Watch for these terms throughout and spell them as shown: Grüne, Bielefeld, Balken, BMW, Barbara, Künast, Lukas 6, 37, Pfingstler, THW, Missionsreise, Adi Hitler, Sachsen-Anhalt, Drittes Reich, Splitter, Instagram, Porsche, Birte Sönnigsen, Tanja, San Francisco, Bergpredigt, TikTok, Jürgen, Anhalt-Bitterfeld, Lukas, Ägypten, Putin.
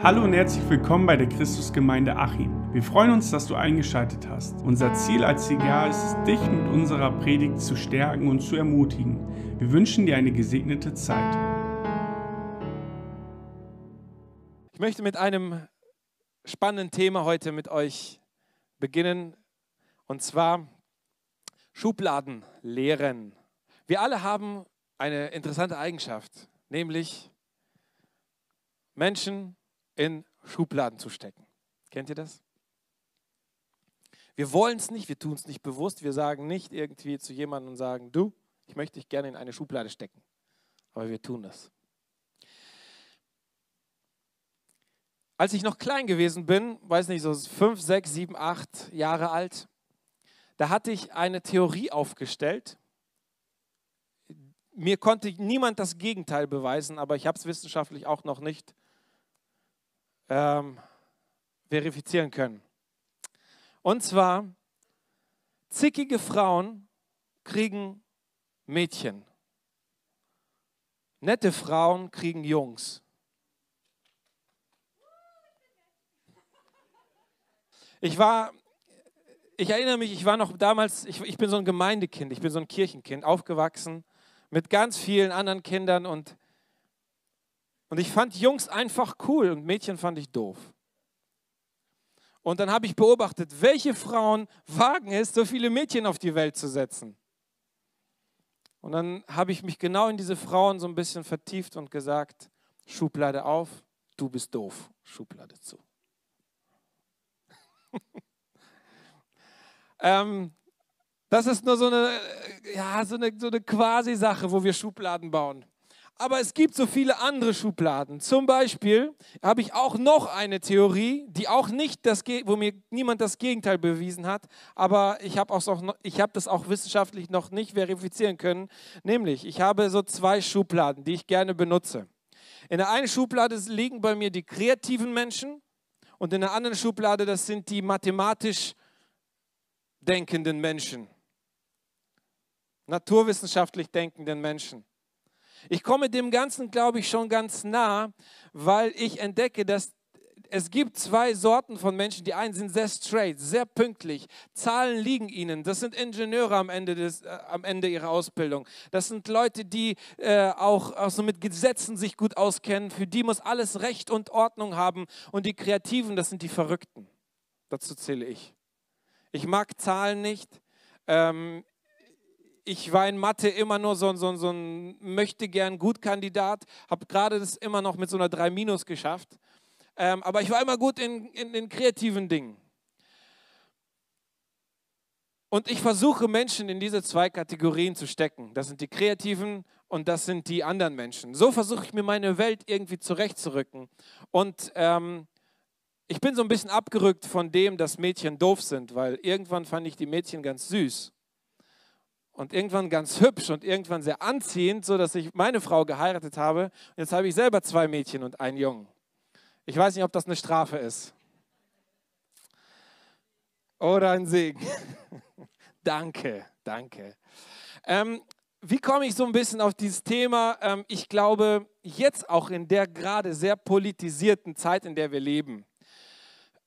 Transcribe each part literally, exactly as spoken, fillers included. Hallo und herzlich willkommen bei der Christusgemeinde Achim. Wir freuen uns, dass du eingeschaltet hast. Unser Ziel als C G A ist es, dich mit unserer Predigt zu stärken und zu ermutigen. Wir wünschen dir eine gesegnete Zeit. Ich möchte mit einem spannenden Thema heute mit euch beginnen, und zwar Schubladenlehren. Wir alle haben eine interessante Eigenschaft, nämlich Menschen in Schubladen zu stecken. Kennt ihr das? Wir wollen es nicht, wir tun es nicht bewusst, wir sagen nicht irgendwie zu jemandem und sagen, du, ich möchte dich gerne in eine Schublade stecken. Aber wir tun das. Als ich noch klein gewesen bin, weiß nicht, so fünf, sechs, sieben, acht Jahre alt, da hatte ich eine Theorie aufgestellt. Mir konnte niemand das Gegenteil beweisen, aber ich habe es wissenschaftlich auch noch nicht ähm, verifizieren können. Und zwar, zickige Frauen kriegen Mädchen. Nette Frauen kriegen Jungs. Ich war, ich erinnere mich, ich war noch damals, ich, ich bin so ein Gemeindekind, ich bin so ein Kirchenkind, aufgewachsen mit ganz vielen anderen Kindern und, und ich fand Jungs einfach cool und Mädchen fand ich doof. Und dann habe ich beobachtet, welche Frauen wagen es, so viele Mädchen auf die Welt zu setzen. Und dann habe ich mich genau in diese Frauen so ein bisschen vertieft und gesagt, Schublade auf, du bist doof, Schublade zu. ähm, das ist nur so eine, ja, so eine, so eine Quasi-Sache, wo wir Schubladen bauen. Aber es gibt so viele andere Schubladen. Zum Beispiel habe ich auch noch eine Theorie, die auch nicht das, wo mir niemand das Gegenteil bewiesen hat, aber ich habe auch noch, ich habe das auch wissenschaftlich noch nicht verifizieren können. Nämlich, ich habe so zwei Schubladen, die ich gerne benutze. In der einen Schublade liegen bei mir die kreativen Menschen und in der anderen Schublade, das sind die mathematisch denkenden Menschen, naturwissenschaftlich denkenden Menschen. Ich komme dem Ganzen, glaube ich, schon ganz nah, weil ich entdecke, dass es gibt zwei Sorten von Menschen. Die einen sind sehr straight, sehr pünktlich. Zahlen liegen ihnen. Das sind Ingenieure am Ende, des, äh, am Ende ihrer Ausbildung. Das sind Leute, die äh, auch, auch so mit Gesetzen sich gut auskennen. Für die muss alles Recht und Ordnung haben. Und die Kreativen, das sind die Verrückten. Dazu zähle ich. Ich mag Zahlen nicht. Ähm, Ich war in Mathe immer nur so, so, so ein Möchtegern-Gut-Kandidat, habe gerade das immer noch mit so einer drei minus geschafft. Ähm, aber ich war immer gut in, in, in kreativen Dingen. Und ich versuche, Menschen in diese zwei Kategorien zu stecken. Das sind die Kreativen und das sind die anderen Menschen. So versuche ich mir meine Welt irgendwie zurechtzurücken. Und ähm, ich bin so ein bisschen abgerückt von dem, dass Mädchen doof sind, weil irgendwann fand ich die Mädchen ganz süß. Und irgendwann ganz hübsch und irgendwann sehr anziehend, sodass ich meine Frau geheiratet habe. Und jetzt habe ich selber zwei Mädchen und einen Jungen. Ich weiß nicht, ob das eine Strafe ist. Oder ein Segen. Danke, danke. Ähm, wie komme ich so ein bisschen auf dieses Thema? Ähm, ich glaube, jetzt auch in der gerade sehr politisierten Zeit, in der wir leben,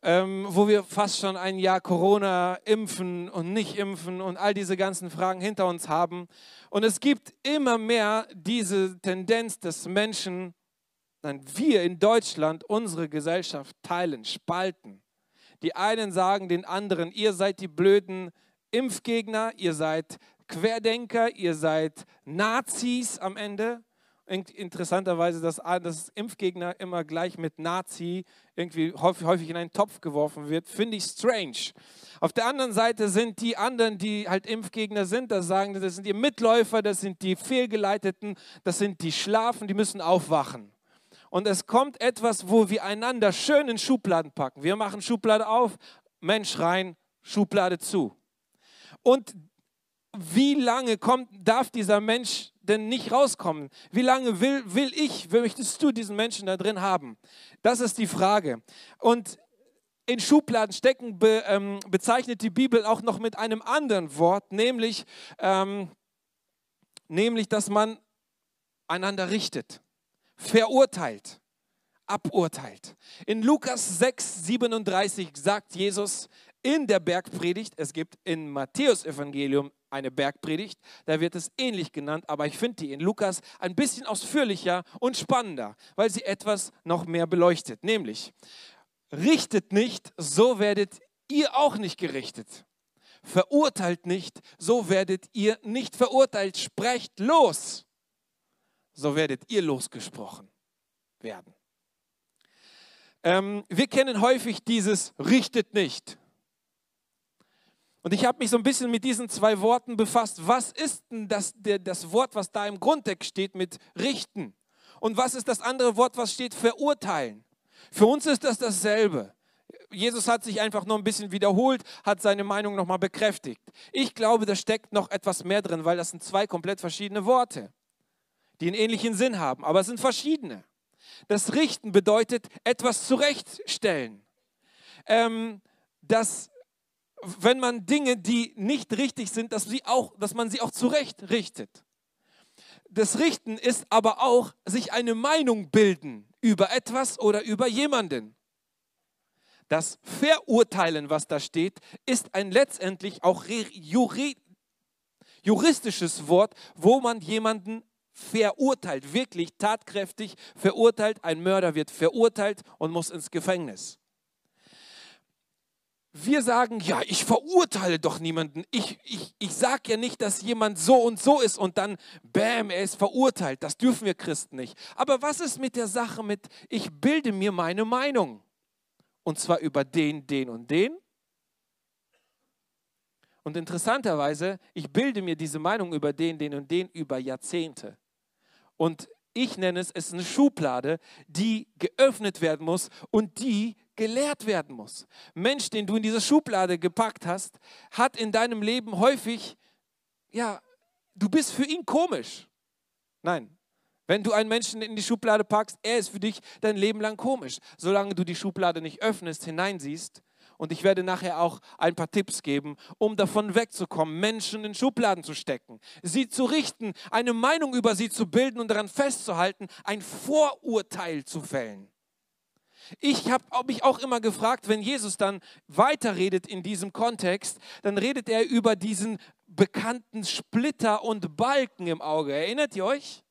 Ähm, wo wir fast schon ein Jahr Corona, impfen und nicht impfen und all diese ganzen Fragen hinter uns haben. Und es gibt immer mehr diese Tendenz, dass Menschen, nein, wir in Deutschland, unsere Gesellschaft teilen, spalten. Die einen sagen den anderen, ihr seid die blöden Impfgegner, ihr seid Querdenker, ihr seid Nazis am Ende. Interessanterweise, dass das Impfgegner immer gleich mit Nazi irgendwie häufig in einen Topf geworfen wird, finde ich strange. Auf der anderen Seite sind die anderen, die halt Impfgegner sind, das sagen, das sind die Mitläufer, das sind die Fehlgeleiteten, das sind die Schlafen, die müssen aufwachen. Und es kommt etwas, wo wir einander schön in Schubladen packen. Wir machen Schublade auf, Mensch rein, Schublade zu. Und wie lange kommt, darf dieser Mensch denn nicht rauskommen? Wie lange will, will ich, möchtest du diesen Menschen da drin haben? Das ist die Frage. Und in Schubladen stecken be, ähm, bezeichnet die Bibel auch noch mit einem anderen Wort, nämlich, ähm, nämlich dass man einander richtet, verurteilt, aburteilt. In Lukas sechs, siebenunddreißig sagt Jesus in der Bergpredigt, es gibt im Matthäus-Evangelium eine Bergpredigt, da wird es ähnlich genannt, aber ich finde die in Lukas ein bisschen ausführlicher und spannender, weil sie etwas noch mehr beleuchtet, nämlich: Richtet nicht, so werdet ihr auch nicht gerichtet. Verurteilt nicht, so werdet ihr nicht verurteilt. Sprecht los, so werdet ihr losgesprochen werden. Ähm, wir kennen häufig dieses richtet nicht. Und ich habe mich so ein bisschen mit diesen zwei Worten befasst. Was ist denn das, der, das Wort, was da im Grundtext steht mit richten? Und was ist das andere Wort, was steht verurteilen? Für uns ist das dasselbe. Jesus hat sich einfach nur ein bisschen wiederholt, hat seine Meinung nochmal bekräftigt. Ich glaube, da steckt noch etwas mehr drin, weil das sind zwei komplett verschiedene Worte, die einen ähnlichen Sinn haben, aber es sind verschiedene. Das Richten bedeutet, etwas zurechtstellen. Ähm, dass, wenn man Dinge, die nicht richtig sind, dass, sie auch, dass man sie auch zurecht richtet. Das Richten ist aber auch, sich eine Meinung bilden über etwas oder über jemanden. Das Verurteilen, was da steht, ist ein letztendlich auch juristisches Wort, wo man jemanden verurteilt, wirklich tatkräftig verurteilt. Ein Mörder wird verurteilt und muss ins Gefängnis. Wir sagen, ja, ich verurteile doch niemanden. Ich, ich, ich sage ja nicht, dass jemand so und so ist und dann, bäm, er ist verurteilt. Das dürfen wir Christen nicht. Aber was ist mit der Sache mit, ich bilde mir meine Meinung? Und zwar über den, den und den. Und interessanterweise, ich bilde mir diese Meinung über den, den und den über Jahrzehnte. Und ich nenne es, es ist eine Schublade, die geöffnet werden muss und die geleert werden muss. Mensch, den du in diese Schublade gepackt hast, hat in deinem Leben häufig, ja, du bist für ihn komisch. Nein. Wenn du einen Menschen in die Schublade packst, er ist für dich dein Leben lang komisch. Solange du die Schublade nicht öffnest, hineinsiehst. Und ich werde nachher auch ein paar Tipps geben, um davon wegzukommen, Menschen in Schubladen zu stecken, sie zu richten, eine Meinung über sie zu bilden und daran festzuhalten, ein Vorurteil zu fällen. Ich habe mich auch immer gefragt, wenn Jesus dann weiterredet in diesem Kontext, dann redet er über diesen bekannten Splitter und Balken im Auge. Erinnert ihr euch?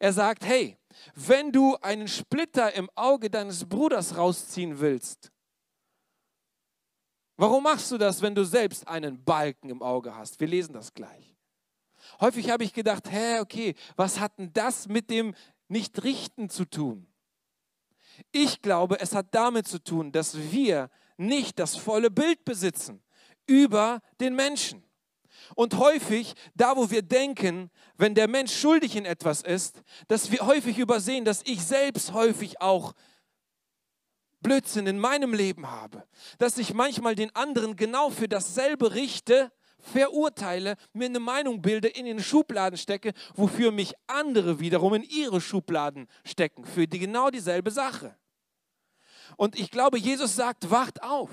Er sagt, hey, wenn du einen Splitter im Auge deines Bruders rausziehen willst, warum machst du das, wenn du selbst einen Balken im Auge hast? Wir lesen das gleich. Häufig habe ich gedacht, hä, okay, was hat denn das mit dem Nichtrichten zu tun? Ich glaube, es hat damit zu tun, dass wir nicht das volle Bild besitzen über den Menschen. Und häufig, da wo wir denken, wenn der Mensch schuldig in etwas ist, dass wir häufig übersehen, dass ich selbst häufig auch Blödsinn in meinem Leben habe. Dass ich manchmal den anderen genau für dasselbe richte, verurteile, mir eine Meinung bilde, in den Schubladen stecke, wofür mich andere wiederum in ihre Schubladen stecken, für die genau dieselbe Sache. Und ich glaube, Jesus sagt, wacht auf.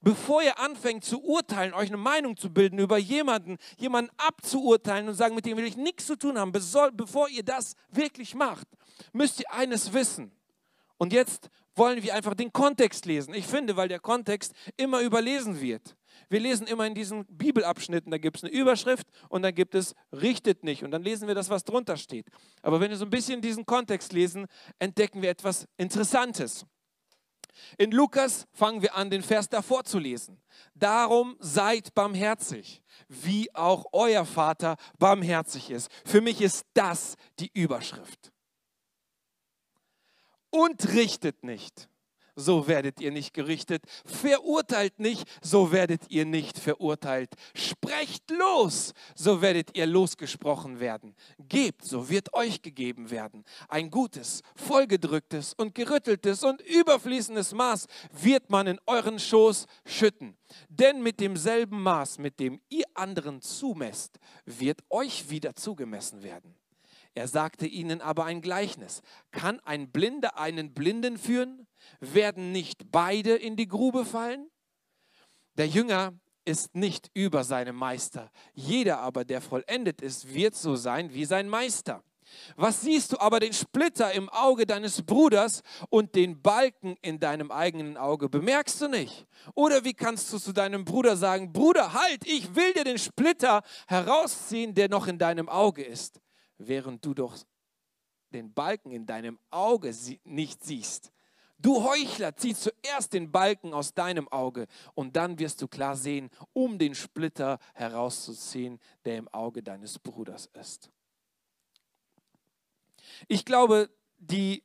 Bevor ihr anfängt zu urteilen, euch eine Meinung zu bilden über jemanden, jemanden abzuurteilen und sagen, mit dem will ich nichts zu tun haben, bevor ihr das wirklich macht, müsst ihr eines wissen. Und jetzt wollen wir einfach den Kontext lesen. Ich finde, weil der Kontext immer überlesen wird. Wir lesen immer in diesen Bibelabschnitten, da gibt es eine Überschrift und dann gibt es richtet nicht. Und dann lesen wir das, was drunter steht. Aber wenn wir so ein bisschen diesen Kontext lesen, entdecken wir etwas Interessantes. In Lukas fangen wir an, den Vers davor zu lesen. Darum seid barmherzig, wie auch euer Vater barmherzig ist. Für mich ist das die Überschrift. Und richtet nicht, so werdet ihr nicht gerichtet. Verurteilt nicht, so werdet ihr nicht verurteilt. Sprecht los, so werdet ihr losgesprochen werden. Gebt, so wird euch gegeben werden. Ein gutes, vollgedrücktes und gerütteltes und überfließendes Maß wird man in euren Schoß schütten. Denn mit demselben Maß, mit dem ihr anderen zumesst, wird euch wieder zugemessen werden. Er sagte ihnen aber ein Gleichnis. Kann ein Blinder einen Blinden führen? Werden nicht beide in die Grube fallen? Der Jünger ist nicht über seinem Meister. Jeder aber, der vollendet ist, wird so sein wie sein Meister. Was siehst du aber den Splitter im Auge deines Bruders und den Balken in deinem eigenen Auge? Bemerkst du nicht? Oder wie kannst du zu deinem Bruder sagen, Bruder, halt, ich will dir den Splitter herausziehen, der noch in deinem Auge ist, während du doch den Balken in deinem Auge nicht siehst. Du Heuchler, zieh zuerst den Balken aus deinem Auge und dann wirst du klar sehen, um den Splitter herauszuziehen, der im Auge deines Bruders ist. Ich glaube, die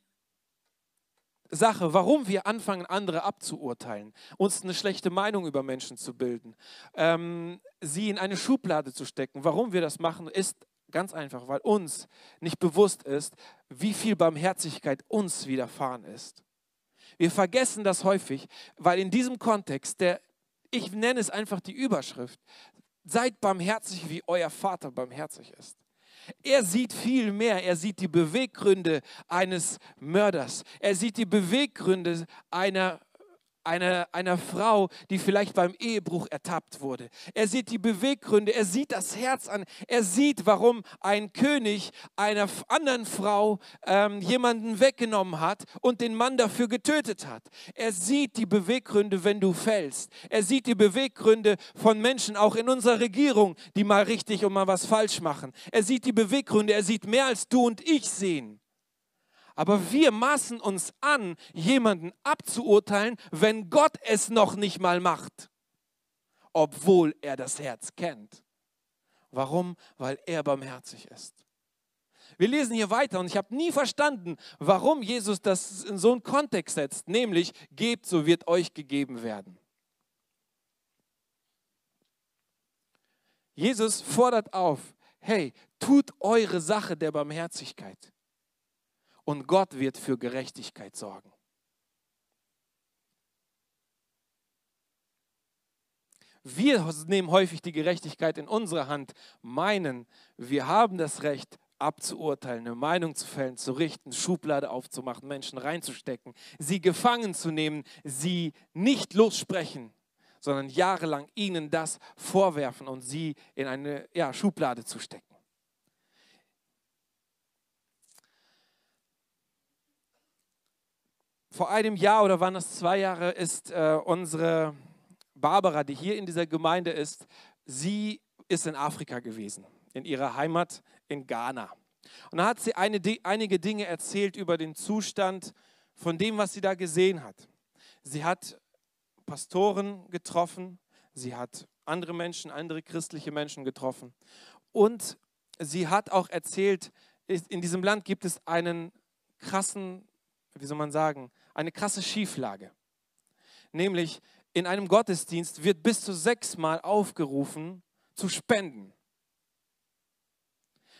Sache, warum wir anfangen, andere abzuurteilen, uns eine schlechte Meinung über Menschen zu bilden, ähm, sie in eine Schublade zu stecken, warum wir das machen, ist ganz einfach, weil uns nicht bewusst ist, wie viel Barmherzigkeit uns widerfahren ist. Wir vergessen das häufig, weil in diesem Kontext, der, ich nenne es einfach die Überschrift, seid barmherzig, wie euer Vater barmherzig ist. Er sieht viel mehr. Er sieht die Beweggründe eines Mörders. Er sieht die Beweggründe einer, einer, einer Frau, die vielleicht beim Ehebruch ertappt wurde. Er sieht die Beweggründe. Er sieht das Herz an. Er sieht, warum ein König einer anderen Frau ähm, jemanden weggenommen hat und den Mann dafür getötet hat. Er sieht die Beweggründe, wenn du fällst. Er sieht die Beweggründe von Menschen, auch in unserer Regierung, die mal richtig und mal was falsch machen. Er sieht die Beweggründe. Er sieht mehr, als du und ich sehen. Aber wir maßen uns an, jemanden abzuurteilen, wenn Gott es noch nicht mal macht, obwohl er das Herz kennt. Warum? Weil er barmherzig ist. Wir lesen hier weiter und ich habe nie verstanden, warum Jesus das in so einen Kontext setzt, nämlich, gebt, so wird euch gegeben werden. Jesus fordert auf, hey, tut eure Sache der Barmherzigkeit. Und Gott wird für Gerechtigkeit sorgen. Wir nehmen häufig die Gerechtigkeit in unsere Hand, meinen, wir haben das Recht abzuurteilen, eine Meinung zu fällen, zu richten, Schublade aufzumachen, Menschen reinzustecken, sie gefangen zu nehmen, sie nicht lossprechen, sondern jahrelang ihnen das vorwerfen und sie in eine ja, Schublade zu stecken. Vor einem Jahr oder waren das zwei Jahre, ist äh, unsere Barbara, die hier in dieser Gemeinde ist, sie ist in Afrika gewesen, in ihrer Heimat in Ghana. Und da hat sie eine, die, einige Dinge erzählt über den Zustand von dem, was sie da gesehen hat. Sie hat Pastoren getroffen, sie hat andere Menschen, andere christliche Menschen getroffen. Und sie hat auch erzählt, in diesem Land gibt es einen krassen, wie soll man sagen, eine krasse Schieflage. Nämlich, in einem Gottesdienst wird bis zu sechsmal aufgerufen, zu spenden.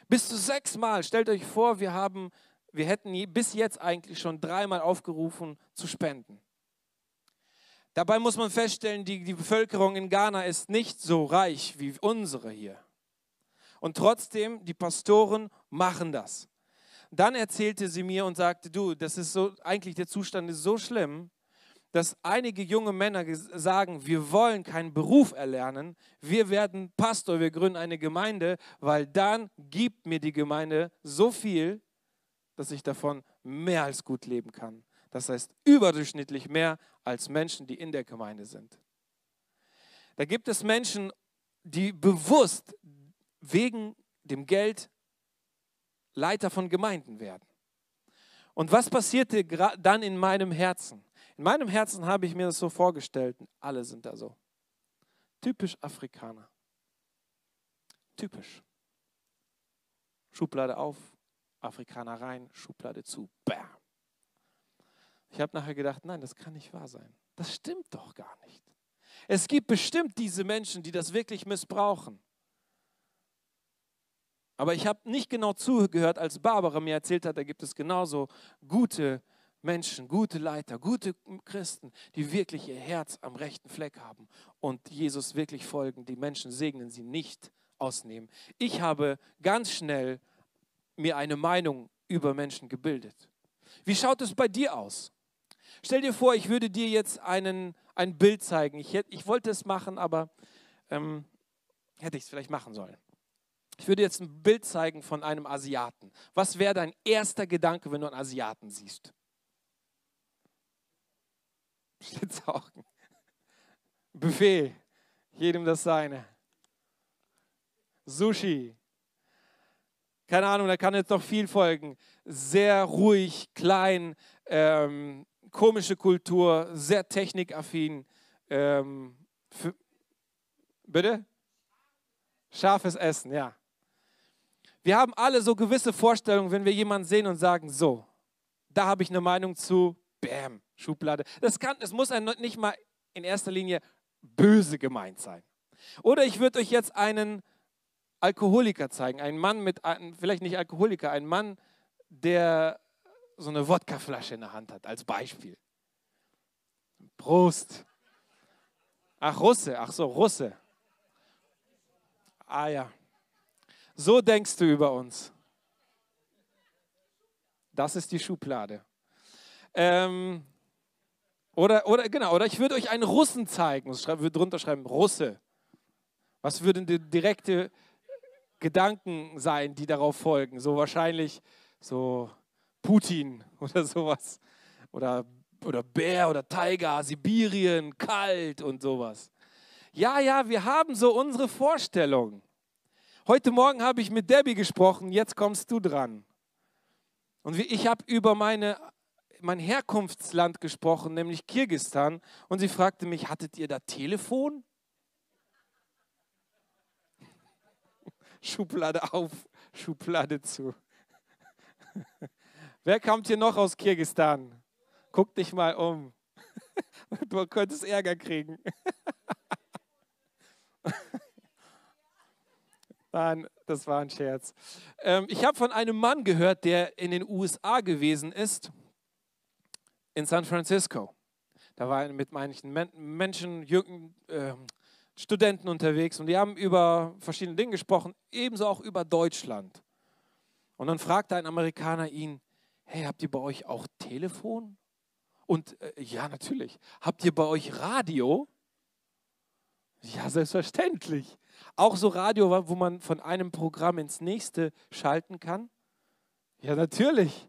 Bis zu sechsmal. Stellt euch vor, wir haben, wir hätten bis jetzt eigentlich schon dreimal aufgerufen, zu spenden. Dabei muss man feststellen, die, die Bevölkerung in Ghana ist nicht so reich wie unsere hier. Und trotzdem, die Pastoren machen das. Dann erzählte sie mir und sagte, du, das ist so, eigentlich der Zustand ist so schlimm, dass einige junge Männer sagen, wir wollen keinen Beruf erlernen, wir werden Pastor, wir gründen eine Gemeinde, weil dann gibt mir die Gemeinde so viel, dass ich davon mehr als gut leben kann. Das heißt, überdurchschnittlich mehr als Menschen, die in der Gemeinde sind. Da gibt es Menschen, die bewusst wegen dem Geld Leiter von Gemeinden werden. Und was passierte dann in meinem Herzen? In meinem Herzen habe ich mir das so vorgestellt, alle sind da so. Typisch Afrikaner. Typisch. Schublade auf, Afrikaner rein, Schublade zu. Bam. Ich habe nachher gedacht, nein, das kann nicht wahr sein. Das stimmt doch gar nicht. Es gibt bestimmt diese Menschen, die das wirklich missbrauchen. Aber ich habe nicht genau zugehört, als Barbara mir erzählt hat, da gibt es genauso gute Menschen, gute Leiter, gute Christen, die wirklich ihr Herz am rechten Fleck haben und Jesus wirklich folgen, die Menschen segnen, sie nicht ausnehmen. Ich habe ganz schnell mir eine Meinung über Menschen gebildet. Wie schaut es bei dir aus? Stell dir vor, ich würde dir jetzt einen, ein Bild zeigen. Ich, hätte, ich wollte es machen, aber ähm, hätte ich es vielleicht machen sollen. Ich würde jetzt ein Bild zeigen von einem Asiaten. Was wäre dein erster Gedanke, wenn du einen Asiaten siehst? Schlitzaugen. Buffet. Jedem das Seine. Sushi. Keine Ahnung, da kann jetzt noch viel folgen. Sehr ruhig, klein, ähm, komische Kultur, sehr technikaffin. Ähm, für, bitte? Scharfes Essen, ja. Wir haben alle so gewisse Vorstellungen, wenn wir jemanden sehen und sagen, so, da habe ich eine Meinung zu, bäm, Schublade. Das kann, es muss einem nicht mal in erster Linie böse gemeint sein. Oder ich würde euch jetzt einen Alkoholiker zeigen, einen Mann mit, vielleicht nicht Alkoholiker, einen Mann, der so eine Wodkaflasche in der Hand hat, als Beispiel. Prost. Ach, Russe, ach so, Russe. Ah ja, so denkst du über uns. Das ist die Schublade. Ähm, oder, oder, genau, oder ich würde euch einen Russen zeigen. Ich würde drunter schreiben, Russe. Was würden die direkte Gedanken sein, die darauf folgen? So wahrscheinlich so Putin oder sowas. Oder, oder Bär oder Tiger, Sibirien, kalt und sowas. Ja, ja, wir haben so unsere Vorstellungen. Heute Morgen habe ich mit Debbie gesprochen, jetzt kommst du dran. Und ich habe über meine, mein Herkunftsland gesprochen, nämlich Kirgistan. Und sie fragte mich, hattet ihr da Telefon? Schublade auf, Schublade zu. Wer kommt hier noch aus Kirgistan? Guck dich mal um. Du könntest Ärger kriegen. Nein, das war ein Scherz. Ähm, ich habe von einem Mann gehört, der in den U S A gewesen ist, in San Francisco. Da war er mit manchen Men Menschen, Jürgen, äh, Studenten unterwegs und die haben über verschiedene Dinge gesprochen, ebenso auch über Deutschland. Und dann fragte ein Amerikaner ihn, hey, habt ihr bei euch auch Telefon? Und äh, ja, natürlich. Habt ihr bei euch Radio? Ja, selbstverständlich. Auch so Radio, wo man von einem Programm ins nächste schalten kann? Ja, natürlich.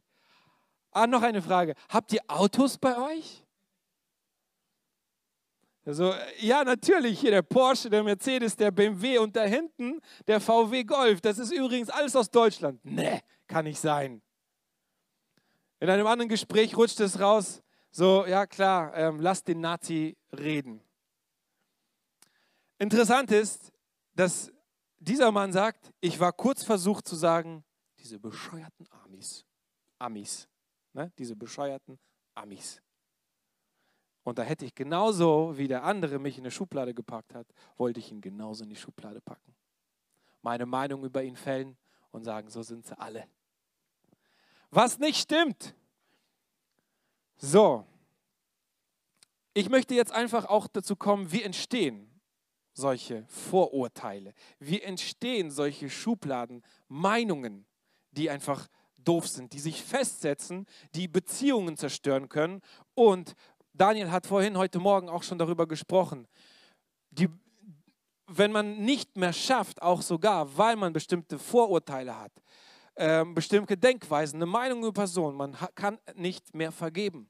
Ah, noch eine Frage. Habt ihr Autos bei euch? Also, ja, natürlich. Hier der Porsche, der Mercedes, der B M W und da hinten der V W Golf. Das ist übrigens alles aus Deutschland. Nee, kann nicht sein. In einem anderen Gespräch rutscht es raus. So, ja klar, ähm, lass den Nazi reden. Interessant ist, dass dieser Mann sagt, ich war kurz versucht zu sagen, diese bescheuerten Amis, Amis, ne? Diese bescheuerten Amis. Und da hätte ich genauso, wie der andere mich in eine Schublade gepackt hat, wollte ich ihn genauso in die Schublade packen. Meine Meinung über ihn fällen und sagen, so sind sie alle. Was nicht stimmt. So, ich möchte jetzt einfach auch dazu kommen, wie entstehen solche Vorurteile? Wie entstehen solche Schubladen, Meinungen, die einfach doof sind, die sich festsetzen, die Beziehungen zerstören können? Und Daniel hat vorhin heute Morgen auch schon darüber gesprochen, die, wenn man nicht mehr schafft, auch sogar, weil man bestimmte Vorurteile hat, äh, bestimmte Denkweisen, eine Meinung über Personen, man kann nicht mehr vergeben.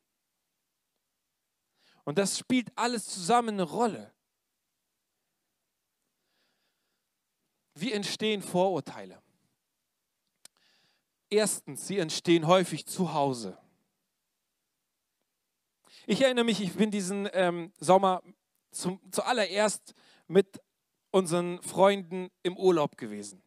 Und das spielt alles zusammen eine Rolle. Wie entstehen Vorurteile? Erstens, sie entstehen häufig zu Hause. Ich erinnere mich, ich bin diesen ähm, Sommer zum, zuallererst mit unseren Freunden im Urlaub gewesen.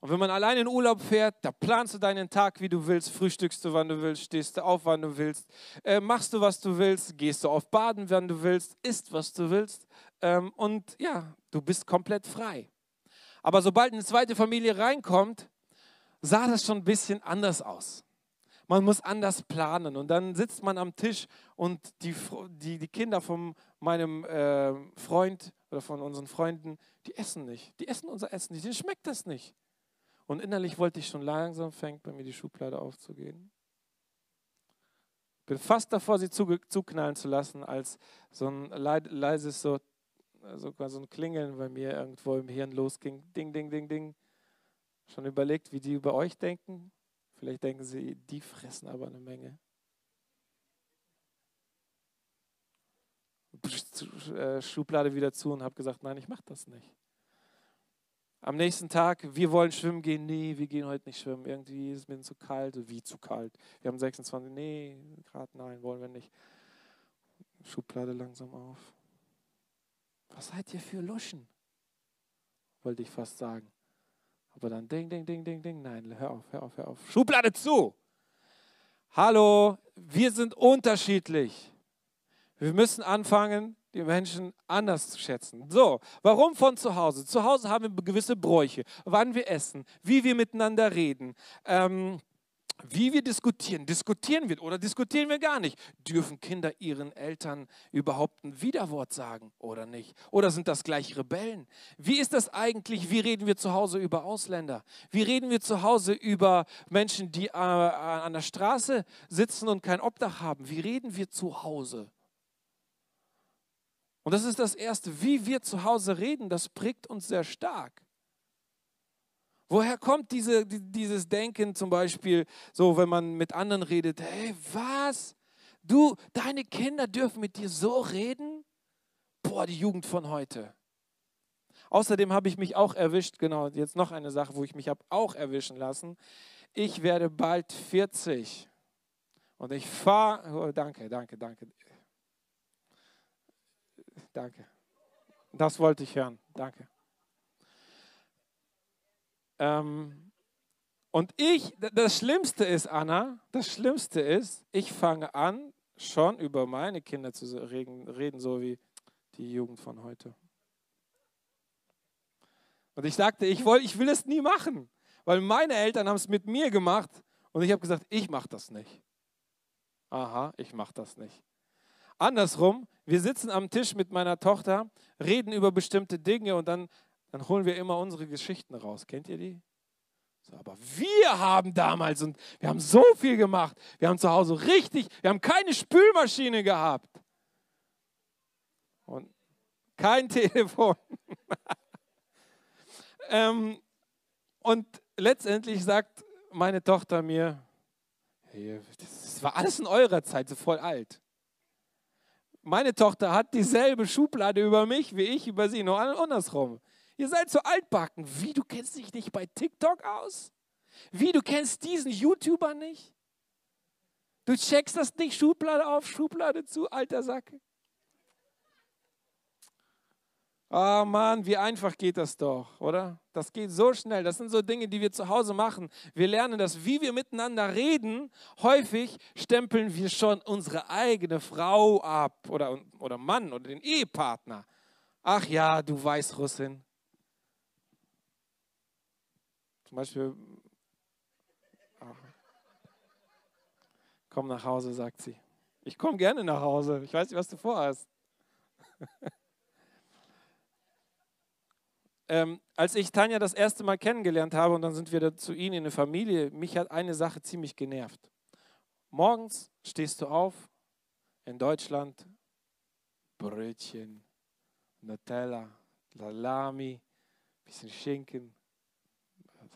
Und wenn man alleine in Urlaub fährt, da planst du deinen Tag, wie du willst, frühstückst du, wann du willst, stehst du auf, wann du willst, äh, machst du, was du willst, gehst du auf Baden, wann du willst, isst, was du willst. Ähm, und ja, du bist komplett frei. Aber sobald eine zweite Familie reinkommt, sah das schon ein bisschen anders aus. Man muss anders planen und dann sitzt man am Tisch und die, die, die Kinder von meinem äh, Freund oder von unseren Freunden, die essen nicht. Die essen unser Essen nicht, denen schmeckt das nicht. Und innerlich wollte ich schon langsam, fängt bei mir die Schublade aufzugehen. Bin fast davor, sie zu, zuknallen zu lassen, als so ein leises so, sogar so ein Klingeln bei mir irgendwo im Hirn losging. Ding, ding, ding, ding. Schon überlegt, wie die über euch denken? Vielleicht denken sie, die fressen aber eine Menge. Schublade wieder zu und habe gesagt, nein, ich mache das nicht. Am nächsten Tag, wir wollen schwimmen gehen. Nee, wir gehen heute nicht schwimmen. Irgendwie ist es mir zu kalt. Wie zu kalt? Wir haben sechsundzwanzig, nee, Grad, nein, wollen wir nicht. Schublade langsam auf. Was seid ihr für Luschen? Wollte ich fast sagen. Aber dann ding, ding, ding, ding, ding. Nein, hör auf, hör auf, hör auf. Schublade zu! Hallo, wir sind unterschiedlich. Wir müssen anfangen, die Menschen anders zu schätzen. So, warum von zu Hause? Zu Hause haben wir gewisse Bräuche, wann wir essen, wie wir miteinander reden, ähm, wie wir diskutieren. Diskutieren wir oder diskutieren wir gar nicht? Dürfen Kinder ihren Eltern überhaupt ein Widerwort sagen oder nicht? Oder sind das gleich Rebellen? Wie ist das eigentlich? Wie reden wir zu Hause über Ausländer? Wie reden wir zu Hause über Menschen, die äh, an der Straße sitzen und kein Obdach haben? Wie reden wir zu Hause? Und das ist das Erste, wie wir zu Hause reden, das prägt uns sehr stark. Woher kommt diese, dieses Denken zum Beispiel, so wenn man mit anderen redet, hey, was? Du, deine Kinder dürfen mit dir so reden? Boah, die Jugend von heute. Außerdem habe ich mich auch erwischt, genau, jetzt noch eine Sache, wo ich mich habe auch erwischen lassen. Ich werde bald vierzig und ich fahre, oh, danke, danke, danke. Danke. Das wollte ich hören. Danke. Ähm, und ich, das Schlimmste ist, Anna, das Schlimmste ist, ich fange an, schon über meine Kinder zu reden, reden so wie die Jugend von heute. Und ich sagte, ich, wollt, ich will es nie machen, weil meine Eltern haben es mit mir gemacht und ich habe gesagt, ich mache das nicht. Aha, ich mache das nicht. Andersrum, wir sitzen am Tisch mit meiner Tochter, reden über bestimmte Dinge und dann, dann holen wir immer unsere Geschichten raus. Kennt ihr die? So, aber wir haben damals und wir haben so viel gemacht. Wir haben zu Hause richtig, wir haben keine Spülmaschine gehabt. Und kein Telefon. ähm, und letztendlich sagt meine Tochter mir, hey, das war alles in eurer Zeit, so voll alt. Meine Tochter hat dieselbe Schublade über mich, wie ich über sie, nur andersrum. Ihr seid so altbacken. Wie, du kennst dich nicht bei TikTok aus? Wie, du kennst diesen YouTuber nicht? Du checkst das nicht, Schublade auf, Schublade zu, alter Sack. Ah, Mann, wie einfach geht das doch, oder? Das geht so schnell. Das sind so Dinge, die wir zu Hause machen. Wir lernen das, wie wir miteinander reden. Häufig stempeln wir schon unsere eigene Frau ab oder, oder Mann oder den Ehepartner. Ach ja, du Weißrussin. Zum Beispiel, ach, komm nach Hause, sagt sie. Ich komme gerne nach Hause. Ich weiß nicht, was du vorhast. Ähm, als ich Tanja das erste Mal kennengelernt habe und dann sind wir dann zu ihnen in eine Familie, mich hat eine Sache ziemlich genervt. Morgens stehst du auf, in Deutschland, Brötchen, Nutella, Salami, bisschen Schinken,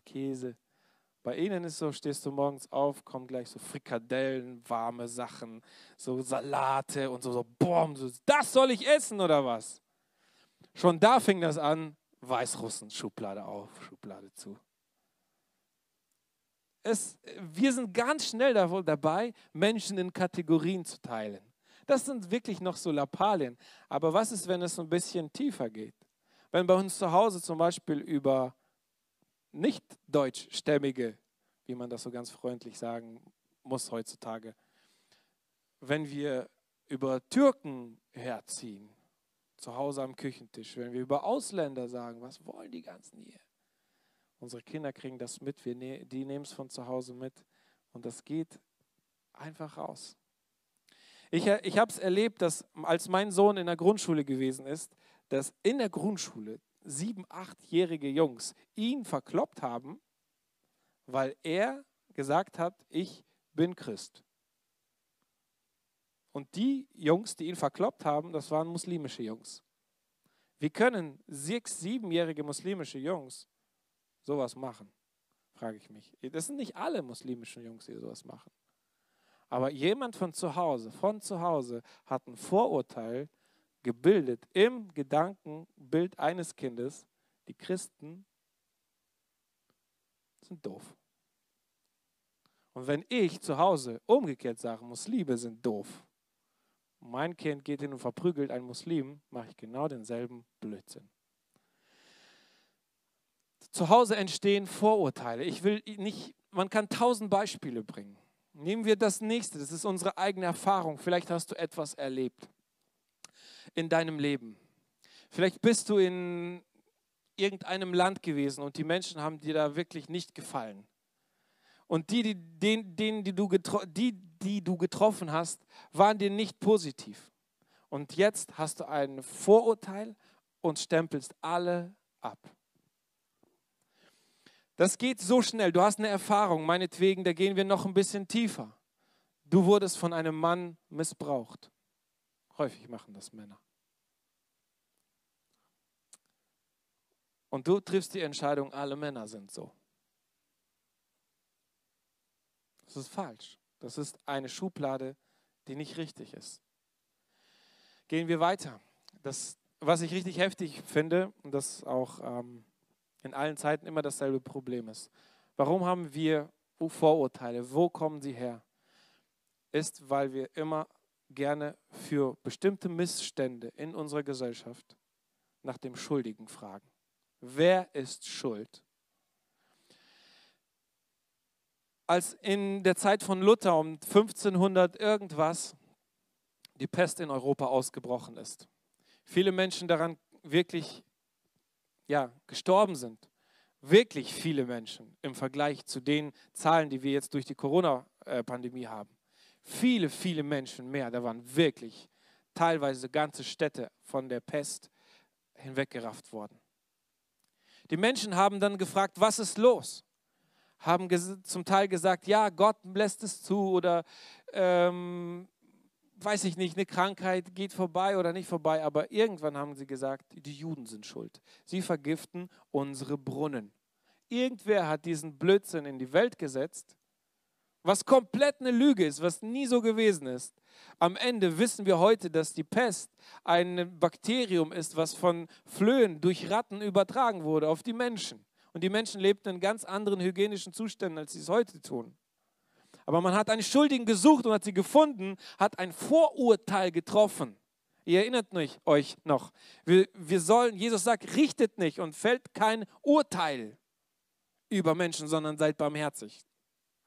Käse. Bei ihnen ist so, stehst du morgens auf, kommen gleich so Frikadellen, warme Sachen, so Salate und so, so boom, so, das soll ich essen oder was? Schon da fing das an. Weißrussen, Schublade auf, Schublade zu. Es, wir sind ganz schnell dabei, Menschen in Kategorien zu teilen. Das sind wirklich noch so Lappalien. Aber was ist, wenn es ein bisschen tiefer geht? Wenn bei uns zu Hause zum Beispiel über Nicht-Deutschstämmige, wie man das so ganz freundlich sagen muss heutzutage, wenn wir über Türken herziehen, zu Hause am Küchentisch, wenn wir über Ausländer sagen, was wollen die ganzen hier? Unsere Kinder kriegen das mit, wir ne- die nehmen es von zu Hause mit und das geht einfach raus. Ich, ich habe es erlebt, dass als mein Sohn in der Grundschule gewesen ist, dass in der Grundschule sieben-, achtjährige Jungs ihn verkloppt haben, weil er gesagt hat, ich bin Christ. Und die Jungs, die ihn verkloppt haben, das waren muslimische Jungs. Wie können sechs-, siebenjährige muslimische Jungs sowas machen? frage ich mich. Das sind nicht alle muslimischen Jungs, die sowas machen. Aber jemand von zu Hause, von zu Hause, hat ein Vorurteil gebildet im Gedankenbild eines Kindes, die Christen sind doof. Und wenn ich zu Hause umgekehrt sage, Muslime sind doof, mein Kind geht hin und verprügelt einen Muslim, mache ich genau denselben Blödsinn. Zu Hause entstehen Vorurteile. Ich will nicht, man kann tausend Beispiele bringen. Nehmen wir das nächste, das ist unsere eigene Erfahrung. Vielleicht hast du etwas erlebt in deinem Leben. Vielleicht bist du in irgendeinem Land gewesen und die Menschen haben dir da wirklich nicht gefallen. Und die, die, denen, denen, die, du getro- die, die du getroffen hast, waren dir nicht positiv. Und jetzt hast du ein Vorurteil und stempelst alle ab. Das geht so schnell. Du hast eine Erfahrung, meinetwegen, da gehen wir noch ein bisschen tiefer. Du wurdest von einem Mann missbraucht. Häufig machen das Männer. Und du triffst die Entscheidung, alle Männer sind so. Das ist falsch. Das ist eine Schublade, die nicht richtig ist. Gehen wir weiter. Das, was ich richtig heftig finde, und das auch ähm, in allen Zeiten immer dasselbe Problem ist. Warum haben wir Vorurteile? Wo kommen sie her? Ist, weil wir immer gerne für bestimmte Missstände in unserer Gesellschaft nach dem Schuldigen fragen. Wer ist schuld? Als in der Zeit von Luther um fünfzehnhundert irgendwas die Pest in Europa ausgebrochen ist, viele Menschen daran wirklich ja, gestorben sind, wirklich viele Menschen im Vergleich zu den Zahlen, die wir jetzt durch die Corona-Pandemie haben, viele, viele Menschen mehr, da waren wirklich teilweise ganze Städte von der Pest hinweggerafft worden. Die Menschen haben dann gefragt, was ist los? Haben zum Teil gesagt, ja, Gott lässt es zu oder ähm, weiß ich nicht, eine Krankheit geht vorbei oder nicht vorbei. Aber irgendwann haben sie gesagt, die Juden sind schuld. Sie vergiften unsere Brunnen. Irgendwer hat diesen Blödsinn in die Welt gesetzt, was komplett eine Lüge ist, was nie so gewesen ist. Am Ende wissen wir heute, dass die Pest ein Bakterium ist, was von Flöhen durch Ratten übertragen wurde auf die Menschen. Und die Menschen lebten in ganz anderen hygienischen Zuständen, als sie es heute tun. Aber man hat einen Schuldigen gesucht und hat sie gefunden, hat ein Vorurteil getroffen. Ihr erinnert euch noch. Wir, wir sollen, Jesus sagt, richtet nicht und fällt kein Urteil über Menschen, sondern seid barmherzig.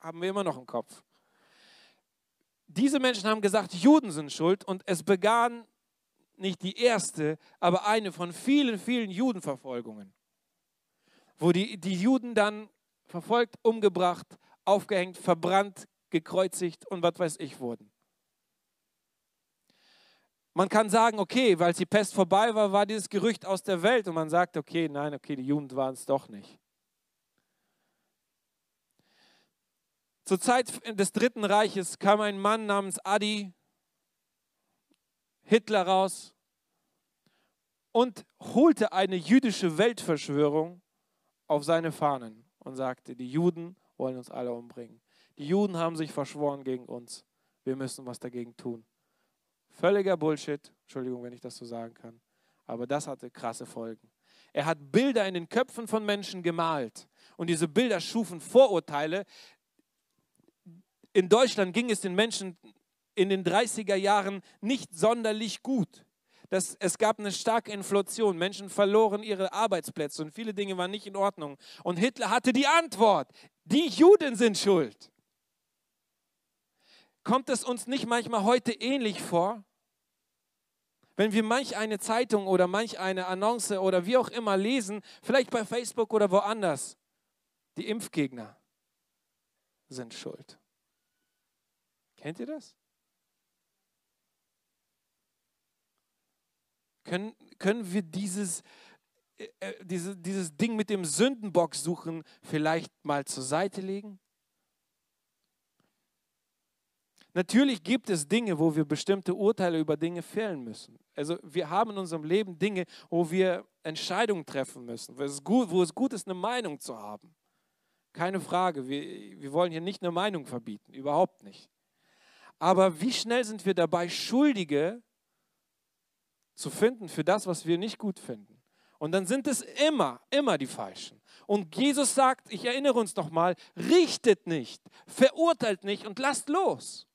Haben wir immer noch im Kopf. Diese Menschen haben gesagt, Juden sind schuld und es begann nicht die erste, aber eine von vielen, vielen Judenverfolgungen, wo die, die Juden dann verfolgt, umgebracht, aufgehängt, verbrannt, gekreuzigt und was weiß ich wurden. Man kann sagen, okay, weil die Pest vorbei war, war dieses Gerücht aus der Welt und man sagt, okay, nein, okay, die Juden waren es doch nicht. Zur Zeit des Dritten Reiches kam ein Mann namens Adi Hitler raus und holte eine jüdische Weltverschwörung auf seine Fahnen und sagte, die Juden wollen uns alle umbringen. Die Juden haben sich verschworen gegen uns. Wir müssen was dagegen tun. Völliger Bullshit. Entschuldigung, wenn ich das so sagen kann. Aber das hatte krasse Folgen. Er hat Bilder in den Köpfen von Menschen gemalt. Und diese Bilder schufen Vorurteile. In Deutschland ging es den Menschen in den dreißiger Jahren nicht sonderlich gut. Das, es gab eine starke Inflation, Menschen verloren ihre Arbeitsplätze und viele Dinge waren nicht in Ordnung. Und Hitler hatte die Antwort, die Juden sind schuld. Kommt es uns nicht manchmal heute ähnlich vor? Wenn wir manch eine Zeitung oder manch eine Annonce oder wie auch immer lesen, vielleicht bei Facebook oder woanders, die Impfgegner sind schuld. Kennt ihr das? Können, können wir dieses, äh, dieses, dieses Ding mit dem Sündenbock suchen vielleicht mal zur Seite legen? Natürlich gibt es Dinge, wo wir bestimmte Urteile über Dinge fällen müssen. Also wir haben in unserem Leben Dinge, wo wir Entscheidungen treffen müssen, wo es gut, wo es gut ist, eine Meinung zu haben. Keine Frage, wir, wir wollen hier nicht eine Meinung verbieten, überhaupt nicht. Aber wie schnell sind wir dabei, Schuldige zu finden für das, was wir nicht gut finden? Und dann sind es immer, immer die Falschen. Und Jesus sagt, ich erinnere uns nochmal, richtet nicht, verurteilt nicht und lasst los.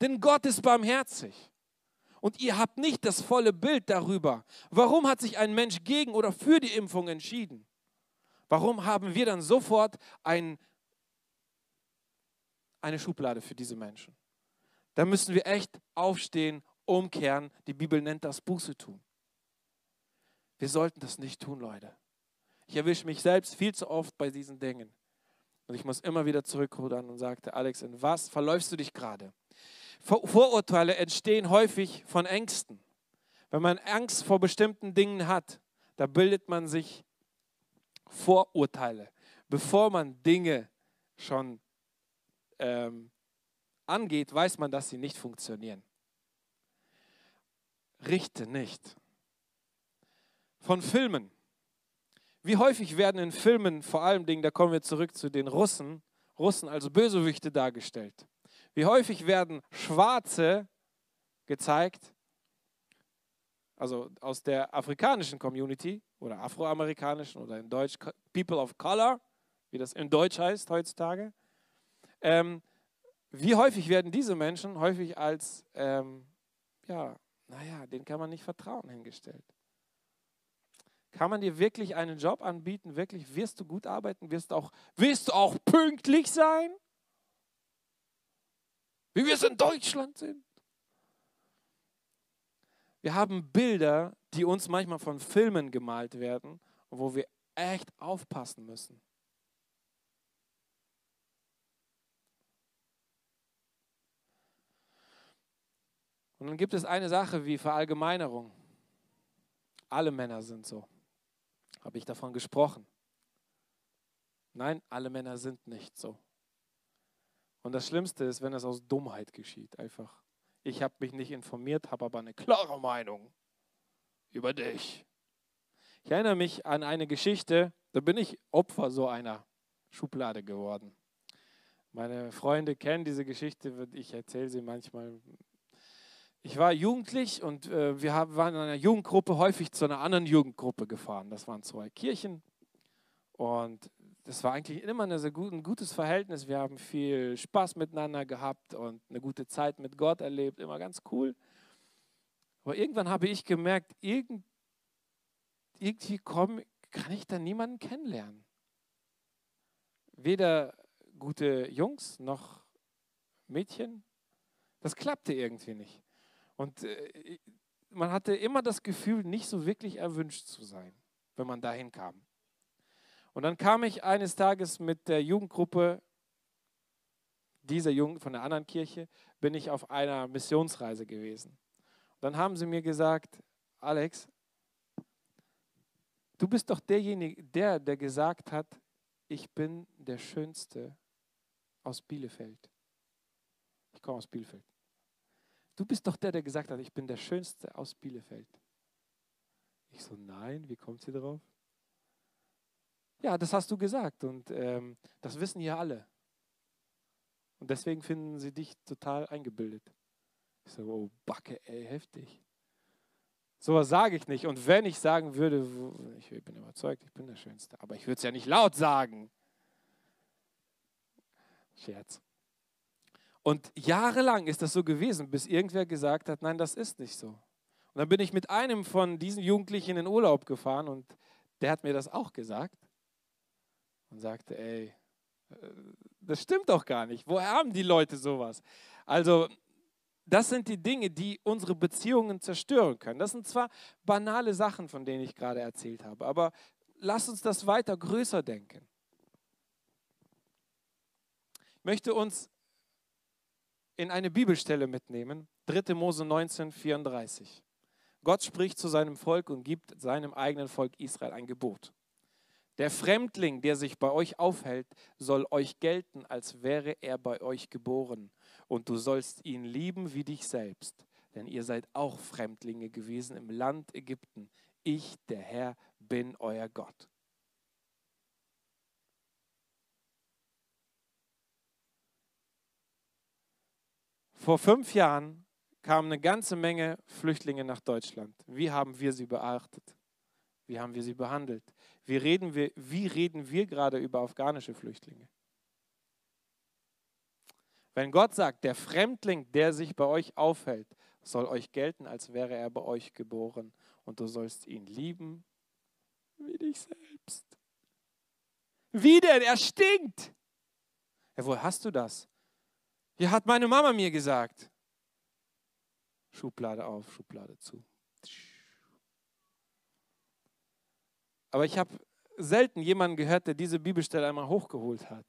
Denn Gott ist barmherzig. Und ihr habt nicht das volle Bild darüber. Warum hat sich ein Mensch gegen oder für die Impfung entschieden? Warum haben wir dann sofort ein, eine Schublade für diese Menschen? Da müssen wir echt aufstehen, umkehren. Die Bibel nennt das Buße tun. Wir sollten das nicht tun, Leute. Ich erwische mich selbst viel zu oft bei diesen Dingen. Und ich muss immer wieder zurückrudern und sagte, Alex, in was verläufst du dich gerade? Vor- Vorurteile entstehen häufig von Ängsten. Wenn man Angst vor bestimmten Dingen hat, da bildet man sich Vorurteile, bevor man Dinge schon ähm, angeht, weiß man, dass sie nicht funktionieren. Richte nicht. Von Filmen. Wie häufig werden in Filmen, vor allem Dingen, da kommen wir zurück zu den Russen, Russen als Bösewichte dargestellt. Wie häufig werden Schwarze gezeigt, also aus der afrikanischen Community oder afroamerikanischen oder in Deutsch People of Color, wie das in Deutsch heißt heutzutage. Ähm, wie häufig werden diese Menschen häufig als, ähm, ja, naja, denen kann man nicht vertrauen hingestellt. Kann man dir wirklich einen Job anbieten? Wirklich, wirst du gut arbeiten? Wirst du auch, wirst du auch pünktlich sein? Wie wir es in Deutschland sind? Wir haben Bilder, die uns manchmal von Filmen gemalt werden, wo wir echt aufpassen müssen. Und dann gibt es eine Sache wie Verallgemeinerung. Alle Männer sind so. Habe ich davon gesprochen? Nein, alle Männer sind nicht so. Und das Schlimmste ist, wenn das aus Dummheit geschieht, einfach. Ich habe mich nicht informiert, habe aber eine klare Meinung über dich. Ich erinnere mich an eine Geschichte, da bin ich Opfer so einer Schublade geworden. Meine Freunde kennen diese Geschichte, ich erzähle sie manchmal. Ich war jugendlich und äh, wir haben, waren in einer Jugendgruppe häufig zu einer anderen Jugendgruppe gefahren. Das waren zwei Kirchen und das war eigentlich immer eine sehr gut, ein gutes Verhältnis. Wir haben viel Spaß miteinander gehabt und eine gute Zeit mit Gott erlebt, immer ganz cool. Aber irgendwann habe ich gemerkt, irgend, irgendwie komm, kann ich da niemanden kennenlernen. Weder gute Jungs noch Mädchen. Das klappte irgendwie nicht. Und äh, man hatte immer das Gefühl, nicht so wirklich erwünscht zu sein, wenn man dahin kam. Und dann kam ich eines Tages mit der Jugendgruppe, dieser Jugend von der anderen Kirche, bin ich auf einer Missionsreise gewesen. Und dann haben sie mir gesagt, Alex, du bist doch derjenige, der, der gesagt hat, ich bin der Schönste aus Bielefeld. Ich komme aus Bielefeld. Du bist doch der, der gesagt hat, ich bin der Schönste aus Bielefeld. Ich so, nein, wie kommt sie drauf? Ja, das hast du gesagt und ähm, das wissen ja alle. Und deswegen finden sie dich total eingebildet. Ich so, oh Backe, ey, heftig. Sowas sage ich nicht. Und wenn ich sagen würde, ich bin überzeugt, ich bin der Schönste, aber ich würde es ja nicht laut sagen. Scherz. Und jahrelang ist das so gewesen, bis irgendwer gesagt hat, nein, das ist nicht so. Und dann bin ich mit einem von diesen Jugendlichen in den Urlaub gefahren und der hat mir das auch gesagt und sagte, ey, das stimmt doch gar nicht. Woher haben die Leute sowas? Also das sind die Dinge, die unsere Beziehungen zerstören können. Das sind zwar banale Sachen, von denen ich gerade erzählt habe, aber lasst uns das weiter größer denken. Ich möchte uns in eine Bibelstelle mitnehmen, drittes Mose neunzehn, vierunddreißig. Gott spricht zu seinem Volk und gibt seinem eigenen Volk Israel ein Gebot. Der Fremdling, der sich bei euch aufhält, soll euch gelten, als wäre er bei euch geboren. Und du sollst ihn lieben wie dich selbst, denn ihr seid auch Fremdlinge gewesen im Land Ägypten. Ich, der Herr, bin euer Gott. Vor fünf Jahren kamen eine ganze Menge Flüchtlinge nach Deutschland. Wie haben wir sie beachtet? Wie haben wir sie behandelt? Wie reden wir, wie reden wir gerade über afghanische Flüchtlinge? Wenn Gott sagt, der Fremdling, der sich bei euch aufhält, soll euch gelten, als wäre er bei euch geboren. Und du sollst ihn lieben wie dich selbst. Wie denn? Er stinkt. Ja, woher hast du das? Ja, hat meine Mama mir gesagt. Schublade auf, Schublade zu. Aber ich habe selten jemanden gehört, der diese Bibelstelle einmal hochgeholt hat.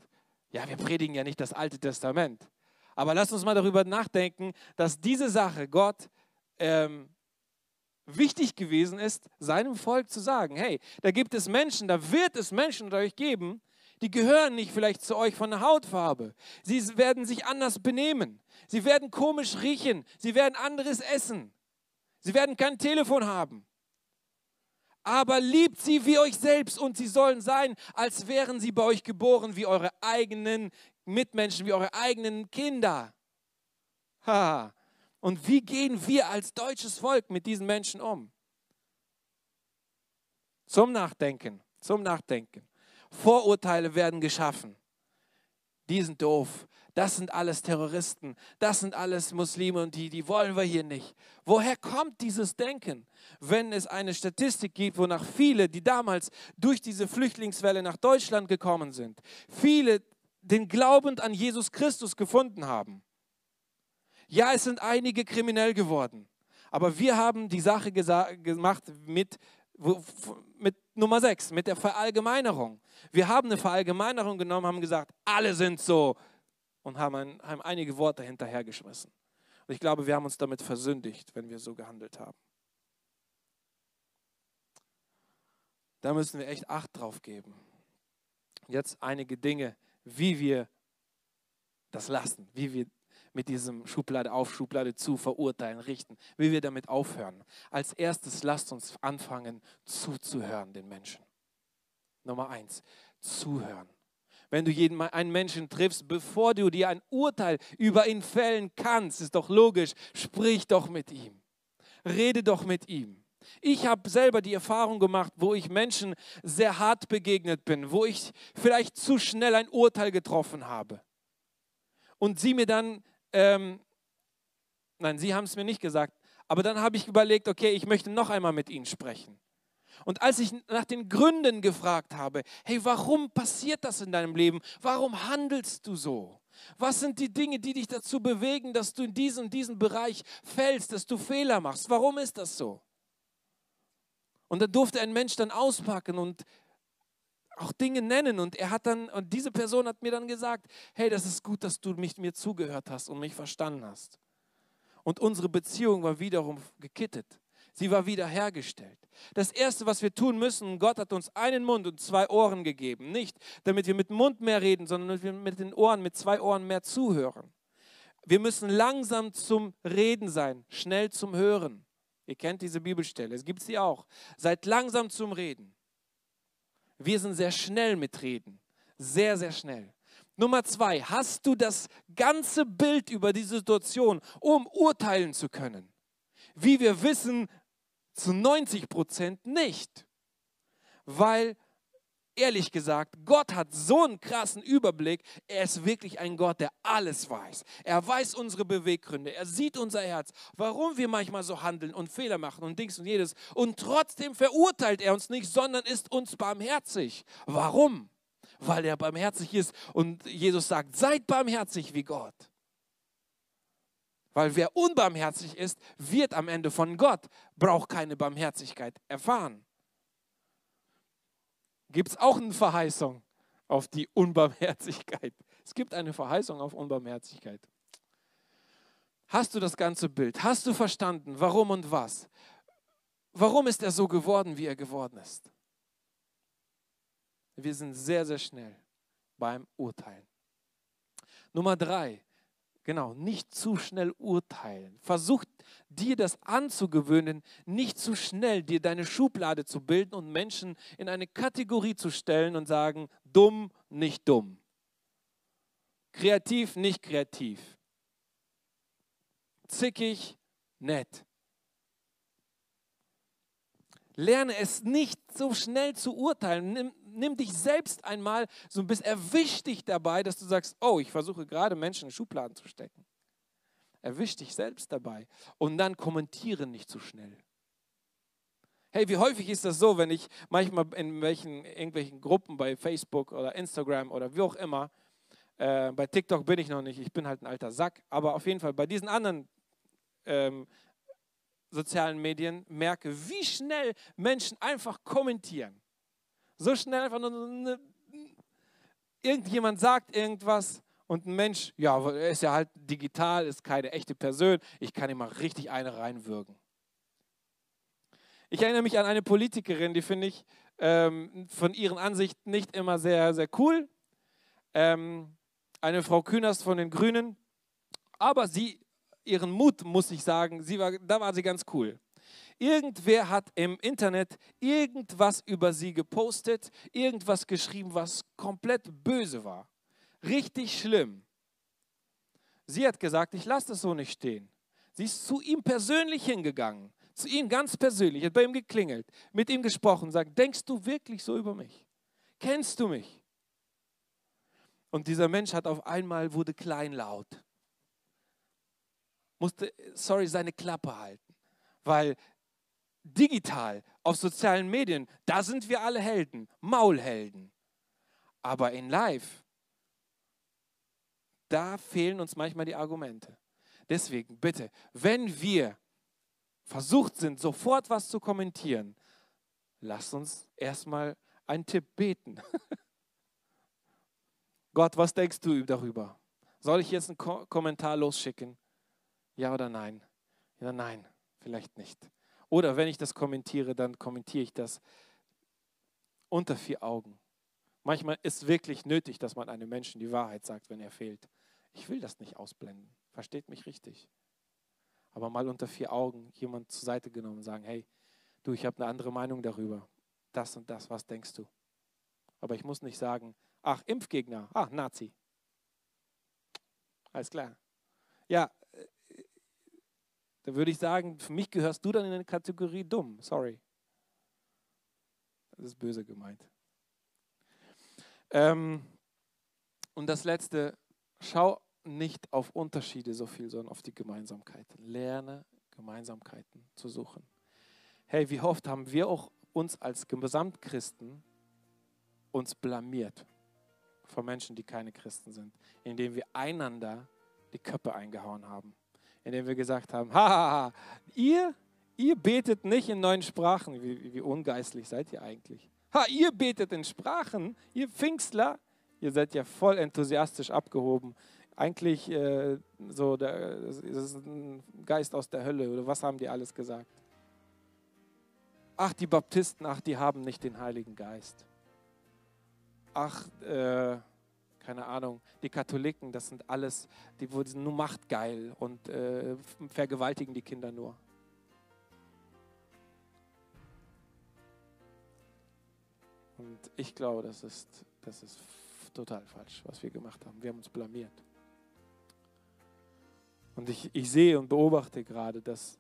Ja, wir predigen ja nicht das Alte Testament. Aber lasst uns mal darüber nachdenken, dass diese Sache Gott ähm, wichtig gewesen ist, seinem Volk zu sagen, hey, da gibt es Menschen, da wird es Menschen unter euch geben, die gehören nicht vielleicht zu euch von der Hautfarbe. Sie werden sich anders benehmen. Sie werden komisch riechen. Sie werden anderes essen. Sie werden kein Telefon haben. Aber liebt sie wie euch selbst und sie sollen sein, als wären sie bei euch geboren, wie eure eigenen Mitmenschen, wie eure eigenen Kinder. Ha. Und wie gehen wir als deutsches Volk mit diesen Menschen um? Zum Nachdenken, zum Nachdenken. Vorurteile werden geschaffen. Die sind doof. Das sind alles Terroristen. Das sind alles Muslime und die, die wollen wir hier nicht. Woher kommt dieses Denken? Wenn es eine Statistik gibt, wonach viele, die damals durch diese Flüchtlingswelle nach Deutschland gekommen sind, viele den Glauben an Jesus Christus gefunden haben. Ja, es sind einige kriminell geworden. Aber wir haben die Sache gemacht mit, mit Nummer sechs, mit der Verallgemeinerung. Wir haben eine Verallgemeinerung genommen, haben gesagt, alle sind so. Und haben, ein, haben einige Worte hinterhergeschmissen. Und ich glaube, wir haben uns damit versündigt, wenn wir so gehandelt haben. Da müssen wir echt Acht drauf geben. Jetzt einige Dinge, wie wir das lassen, wie wir mit diesem Schublade auf, Schublade zu, verurteilen, richten, wie wir damit aufhören. Als erstes lasst uns anfangen, zuzuhören den Menschen. Nummer eins, zuhören. Wenn du jeden, einen Menschen triffst, bevor du dir ein Urteil über ihn fällen kannst, ist doch logisch, sprich doch mit ihm. Rede doch mit ihm. Ich habe selber die Erfahrung gemacht, wo ich Menschen sehr hart begegnet bin, wo ich vielleicht zu schnell ein Urteil getroffen habe. Und sie mir dann, ähm, nein, sie haben es mir nicht gesagt, aber dann habe ich überlegt, okay, ich möchte noch einmal mit ihnen sprechen. Und als ich nach den Gründen gefragt habe, hey, warum passiert das in deinem Leben? Warum handelst du so? Was sind die Dinge, die dich dazu bewegen, dass du in diesen und diesen Bereich fällst, dass du Fehler machst? Warum ist das so? Und da durfte ein Mensch dann auspacken und auch Dinge nennen. Und er hat dann, und diese Person hat mir dann gesagt, hey, das ist gut, dass du mich, mir zugehört hast und mich verstanden hast. Und unsere Beziehung war wiederum gekittet. Sie war wiederhergestellt. Das Erste, was wir tun müssen, Gott hat uns einen Mund und zwei Ohren gegeben. Nicht, damit wir mit dem Mund mehr reden, sondern damit wir mit den Ohren, mit zwei Ohren mehr zuhören. Wir müssen langsam zum Reden sein, schnell zum Hören. Ihr kennt diese Bibelstelle, es gibt sie auch. Seid langsam zum Reden. Wir sind sehr schnell mit Reden. Sehr, sehr schnell. Nummer zwei, hast du das ganze Bild über die Situation, um urteilen zu können? Wie wir wissen, zu neunzig Prozent nicht. Weil, ehrlich gesagt, Gott hat so einen krassen Überblick. Er ist wirklich ein Gott, der alles weiß. Er weiß unsere Beweggründe. Er sieht unser Herz, warum wir manchmal so handeln und Fehler machen und Dings und jedes. Und trotzdem verurteilt er uns nicht, sondern ist uns barmherzig. Warum? Weil er barmherzig ist. Und Jesus sagt, seid barmherzig wie Gott. Weil wer unbarmherzig ist, wird am Ende von Gott, braucht keine Barmherzigkeit erfahren. Gibt es auch eine Verheißung auf die Unbarmherzigkeit? Es gibt eine Verheißung auf Unbarmherzigkeit. Hast du das ganze Bild? Hast du verstanden, warum und was? Warum ist er so geworden, wie er geworden ist? Wir sind sehr, sehr schnell beim Urteilen. Nummer drei. Genau, nicht zu schnell urteilen. Versuch dir das anzugewöhnen, nicht zu schnell dir deine Schublade zu bilden und Menschen in eine Kategorie zu stellen und sagen, dumm, nicht dumm. Kreativ, nicht kreativ. zickig, nett. Lerne es nicht so schnell zu urteilen. Nimm, nimm dich selbst einmal so ein bisschen, erwisch dich dabei, dass du sagst, oh, ich versuche gerade Menschen in Schubladen zu stecken. Erwisch dich selbst dabei und dann kommentiere nicht zu schnell. Hey, wie häufig ist das so, wenn ich manchmal in welchen, irgendwelchen Gruppen bei Facebook oder Instagram oder wie auch immer, äh, bei TikTok bin ich noch nicht, ich bin halt ein alter Sack, aber auf jeden Fall bei diesen anderen ähm, sozialen Medien merke, wie schnell Menschen einfach kommentieren. So schnell einfach nur eine, irgendjemand sagt irgendwas und ein Mensch, ja, er ist ja halt digital, ist keine echte Person, ich kann ihm mal richtig eine reinwürgen. Ich erinnere mich an eine Politikerin, die finde ich ähm, von ihren Ansichten nicht immer sehr, sehr cool. Ähm, eine Frau Künast von den Grünen. Aber sie, ihren Mut, muss ich sagen, sie war, da war sie ganz cool. Irgendwer hat im Internet irgendwas über sie gepostet, irgendwas geschrieben, was komplett böse war. Richtig schlimm. Sie hat gesagt, ich lasse das so nicht stehen. Sie ist zu ihm persönlich hingegangen. Zu ihm ganz persönlich, hat bei ihm geklingelt, mit ihm gesprochen, sagt, denkst du wirklich so über mich? Kennst du mich? Und dieser Mensch hat auf einmal, wurde kleinlaut. Musste, sorry, seine Klappe halten. Weil digital, auf sozialen Medien, da sind wir alle Helden, Maulhelden. Aber in Live, da fehlen uns manchmal die Argumente. Deswegen, bitte, wenn wir versucht sind, sofort was zu kommentieren, lasst uns erstmal einen Tipp beten. Gott, was denkst du darüber? Soll ich jetzt einen Ko- Kommentar losschicken? Ja oder nein? Ja, nein, vielleicht nicht. Oder wenn ich das kommentiere, dann kommentiere ich das unter vier Augen. Manchmal ist wirklich nötig, dass man einem Menschen die Wahrheit sagt, wenn er fehlt. Ich will das nicht ausblenden. Versteht mich richtig. Aber mal unter vier Augen jemand zur Seite genommen und sagen, hey, du, ich habe eine andere Meinung darüber. Das und das, was denkst du? Aber ich muss nicht sagen, ach, Impfgegner, ach, Nazi. Alles klar. Ja, dann würde ich sagen, für mich gehörst du dann in die Kategorie dumm. Sorry. Das ist böse gemeint. Ähm, und das Letzte, schau nicht auf Unterschiede so viel, sondern auf die Gemeinsamkeiten. Lerne, Gemeinsamkeiten zu suchen. Hey, wie oft haben wir auch uns als Gesamtchristen uns blamiert von Menschen, die keine Christen sind, indem wir einander die Köpfe eingehauen haben, indem wir gesagt haben, haha, ihr, ihr betet nicht in neuen Sprachen. Wie, wie ungeistlich seid ihr eigentlich? Ha, ihr betet in Sprachen, ihr Pfingstler, ihr seid ja voll enthusiastisch abgehoben. Eigentlich äh, so, der, das ist ein Geist aus der Hölle oder was haben die alles gesagt? Ach, die Baptisten, ach, die haben nicht den Heiligen Geist. Ach, äh, keine Ahnung, die Katholiken, das sind alles, die wurden nur machtgeil und äh, vergewaltigen die Kinder nur. Und ich glaube, das ist, das ist total falsch, was wir gemacht haben. Wir haben uns blamiert. Und ich, ich sehe und beobachte gerade, dass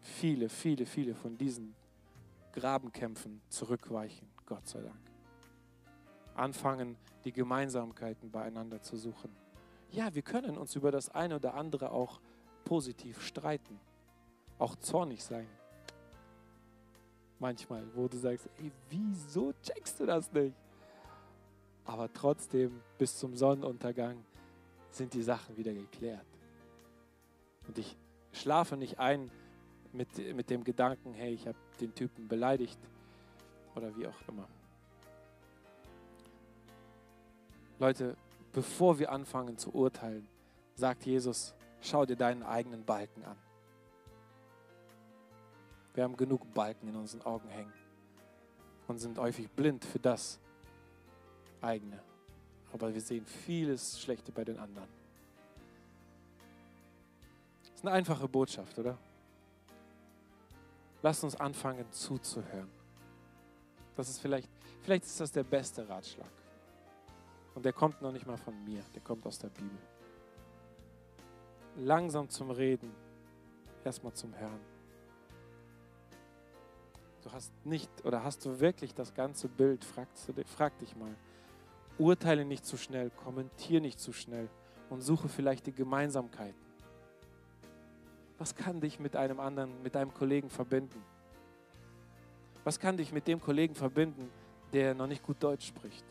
viele, viele, viele von diesen Grabenkämpfen zurückweichen, Gott sei Dank. Anfangen, die Gemeinsamkeiten beieinander zu suchen. Ja, wir können uns über das eine oder andere auch positiv streiten, auch zornig sein. Manchmal, wo du sagst, ey, wieso checkst du das nicht? Aber trotzdem, bis zum Sonnenuntergang sind die Sachen wieder geklärt. Und ich schlafe nicht ein mit, mit dem Gedanken, hey, ich habe den Typen beleidigt oder wie auch immer. Leute, bevor wir anfangen zu urteilen, sagt Jesus, schau dir deinen eigenen Balken an. Wir haben genug Balken in unseren Augen hängen und sind häufig blind für das eigene. Aber wir sehen vieles Schlechte bei den anderen. Das ist eine einfache Botschaft, oder? Lasst uns anfangen zuzuhören. Das ist vielleicht, vielleicht ist das der beste Ratschlag. Und der kommt noch nicht mal von mir, der kommt aus der Bibel. langsam zum Reden, erstmal zum Herrn. Du hast nicht, oder hast du wirklich das ganze Bild, fragst du, frag dich mal. Urteile nicht zu schnell, kommentiere nicht zu schnell und suche vielleicht die Gemeinsamkeiten. Was kann dich mit einem anderen, mit einem Kollegen verbinden? Was kann dich mit dem Kollegen verbinden, der noch nicht gut Deutsch spricht?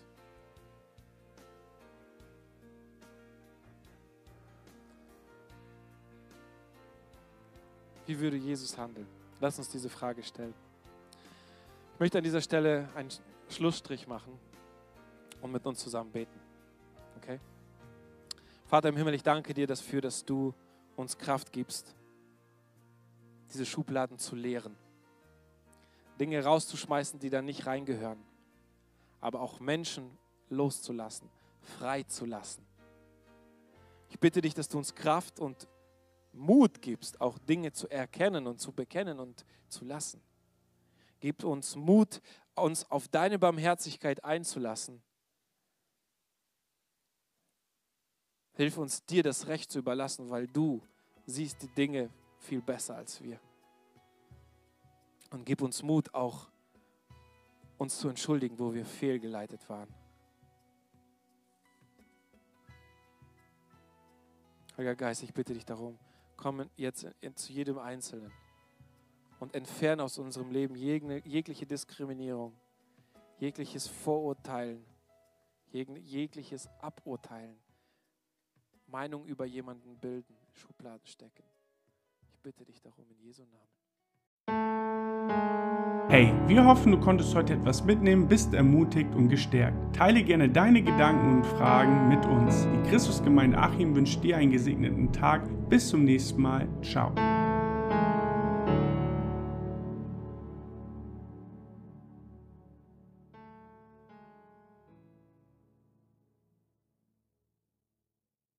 Wie würde Jesus handeln? Lass uns diese Frage stellen. Ich möchte an dieser Stelle einen Schlussstrich machen und mit uns zusammen beten. Okay? Vater im Himmel, ich danke dir dafür, dass du uns Kraft gibst, diese Schubladen zu leeren. Dinge rauszuschmeißen, die da nicht reingehören. Aber auch Menschen loszulassen, frei zu lassen. Ich bitte dich, dass du uns Kraft und Mut gibst, auch Dinge zu erkennen und zu bekennen und zu lassen. Gib uns Mut, uns auf deine Barmherzigkeit einzulassen. Hilf uns, dir das Recht zu überlassen, weil du siehst die Dinge viel besser als wir. Und gib uns Mut, auch uns zu entschuldigen, wo wir fehlgeleitet waren. Heiliger Geist, ich bitte dich darum, komm jetzt zu jedem Einzelnen und entferne aus unserem Leben jegliche Diskriminierung, jegliches Vorurteilen, jegliches Aburteilen, Meinung über jemanden bilden, Schubladen stecken. Ich bitte dich darum in Jesu Namen. Hey, wir hoffen, du konntest heute etwas mitnehmen, bist ermutigt und gestärkt. Teile gerne deine Gedanken und Fragen mit uns. Die Christusgemeinde Achim wünscht dir einen gesegneten Tag. Bis zum nächsten Mal. Ciao.